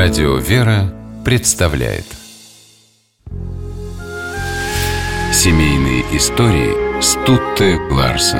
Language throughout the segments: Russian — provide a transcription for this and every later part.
Радио «Вера» представляет семейные истории Стутте Ларсен.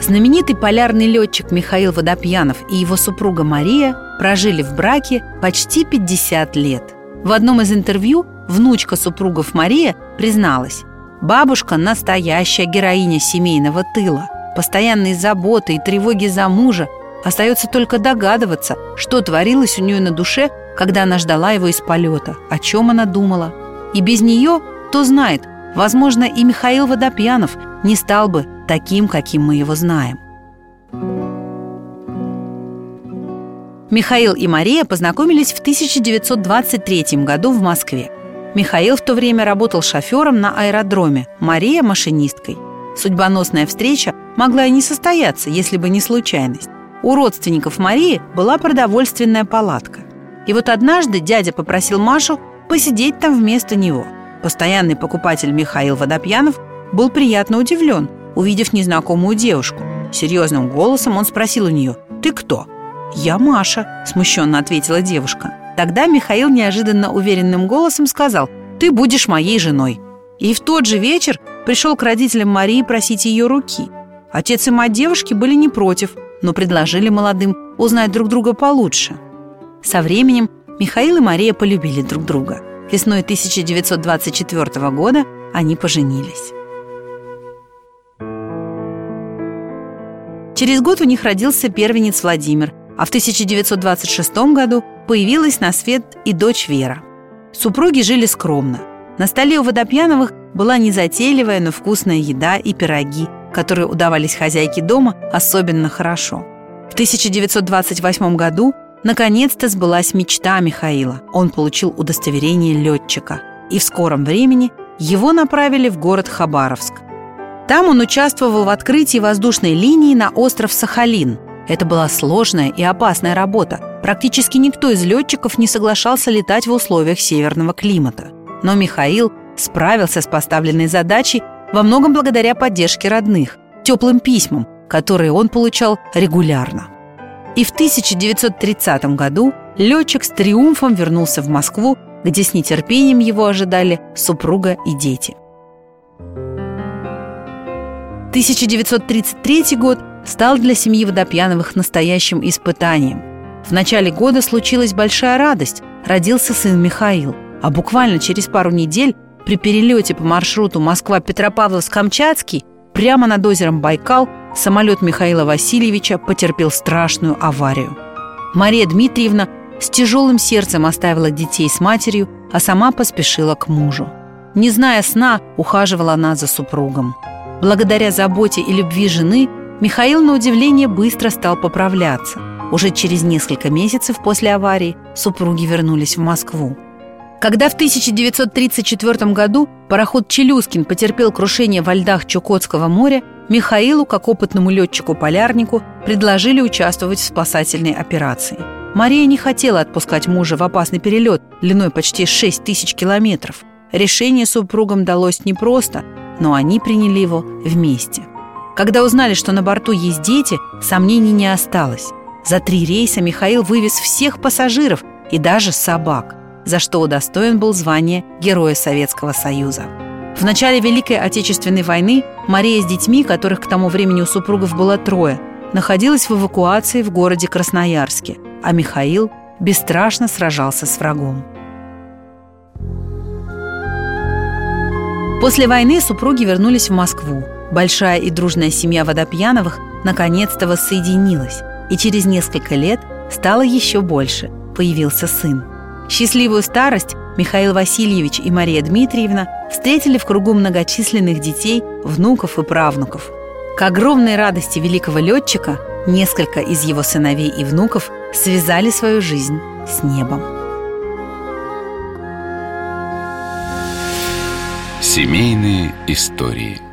Знаменитый полярный летчик Михаил Водопьянов и его супруга Мария прожили в браке почти 50 лет. В одном из интервью внучка супругов Мария призналась: «Бабушка – настоящая героиня семейного тыла. Постоянные заботы и тревоги за мужа. Остается только догадываться, что творилось у нее на душе, когда она ждала его из полета, о чем она думала. И без нее, кто знает, возможно, и Михаил Водопьянов не стал бы таким, каким мы его знаем». Михаил и Мария познакомились в 1923 году в Москве. Михаил в то время работал шофером на аэродроме, Мария – машинисткой. Судьбоносная встреча могла и не состояться, если бы не случайность. У родственников Марии была продовольственная палатка. И вот однажды дядя попросил Машу посидеть там вместо него. Постоянный покупатель Михаил Водопьянов был приятно удивлен, увидев незнакомую девушку. Серьезным голосом он спросил у нее: «Ты кто?» «Я Маша», – смущенно ответила девушка. Тогда Михаил неожиданно уверенным голосом сказал: «Ты будешь моей женой». И в тот же вечер пришел к родителям Марии просить ее руки. Отец и мать девушки были не против, но предложили молодым узнать друг друга получше. Со временем Михаил и Мария полюбили друг друга. Весной 1924 года они поженились. Через год у них родился первенец Владимир, а в 1926 году появилась на свет и дочь Вера. Супруги жили скромно. На столе у Водопьяновых была незатейливая, но вкусная еда и пироги, которые удавались хозяйке дома особенно хорошо. В 1928 году наконец-то сбылась мечта Михаила. Он получил удостоверение летчика. И в скором времени его направили в город Хабаровск. Там он участвовал в открытии воздушной линии на остров Сахалин. Это была сложная и опасная работа. Практически никто из летчиков не соглашался летать в условиях северного климата. Но Михаил справился с поставленной задачей во многом благодаря поддержке родных, теплым письмам, которые он получал регулярно. И в 1930 году летчик с триумфом вернулся в Москву, где с нетерпением его ожидали супруга и дети. 1933 год стал для семьи Водопьяновых настоящим испытанием. В начале года случилась большая радость – родился сын Михаил. А буквально через пару недель при перелете по маршруту Москва-Петропавловск-Камчатский прямо над озером Байкал самолет Михаила Васильевича потерпел страшную аварию. Мария Дмитриевна с тяжелым сердцем оставила детей с матерью, а сама поспешила к мужу. Не зная сна, ухаживала она за супругом. Благодаря заботе и любви жены Михаил, на удивление, быстро стал поправляться. Уже через несколько месяцев после аварии супруги вернулись в Москву. Когда в 1934 году пароход «Челюскин» потерпел крушение во льдах Чукотского моря, Михаилу, как опытному летчику-полярнику, предложили участвовать в спасательной операции. Мария не хотела отпускать мужа в опасный перелет длиной почти 6000 километров. Решение супругам далось непросто, но они приняли его вместе. Когда узнали, что на борту есть дети, сомнений не осталось. За 3 рейса Михаил вывез всех пассажиров и даже собак, за что удостоен был звания Героя Советского Союза. В начале Великой Отечественной войны Мария с детьми, которых к тому времени у супругов было 3, находилась в эвакуации в городе Красноярске, а Михаил бесстрашно сражался с врагом. После войны супруги вернулись в Москву. Большая и дружная семья Водопьяновых наконец-то воссоединилась. И через несколько лет стало еще больше. Появился сын. Счастливую старость Михаил Васильевич и Мария Дмитриевна встретили в кругу многочисленных детей, внуков и правнуков. К огромной радости великого летчика несколько из его сыновей и внуков связали свою жизнь с небом. Семейные истории.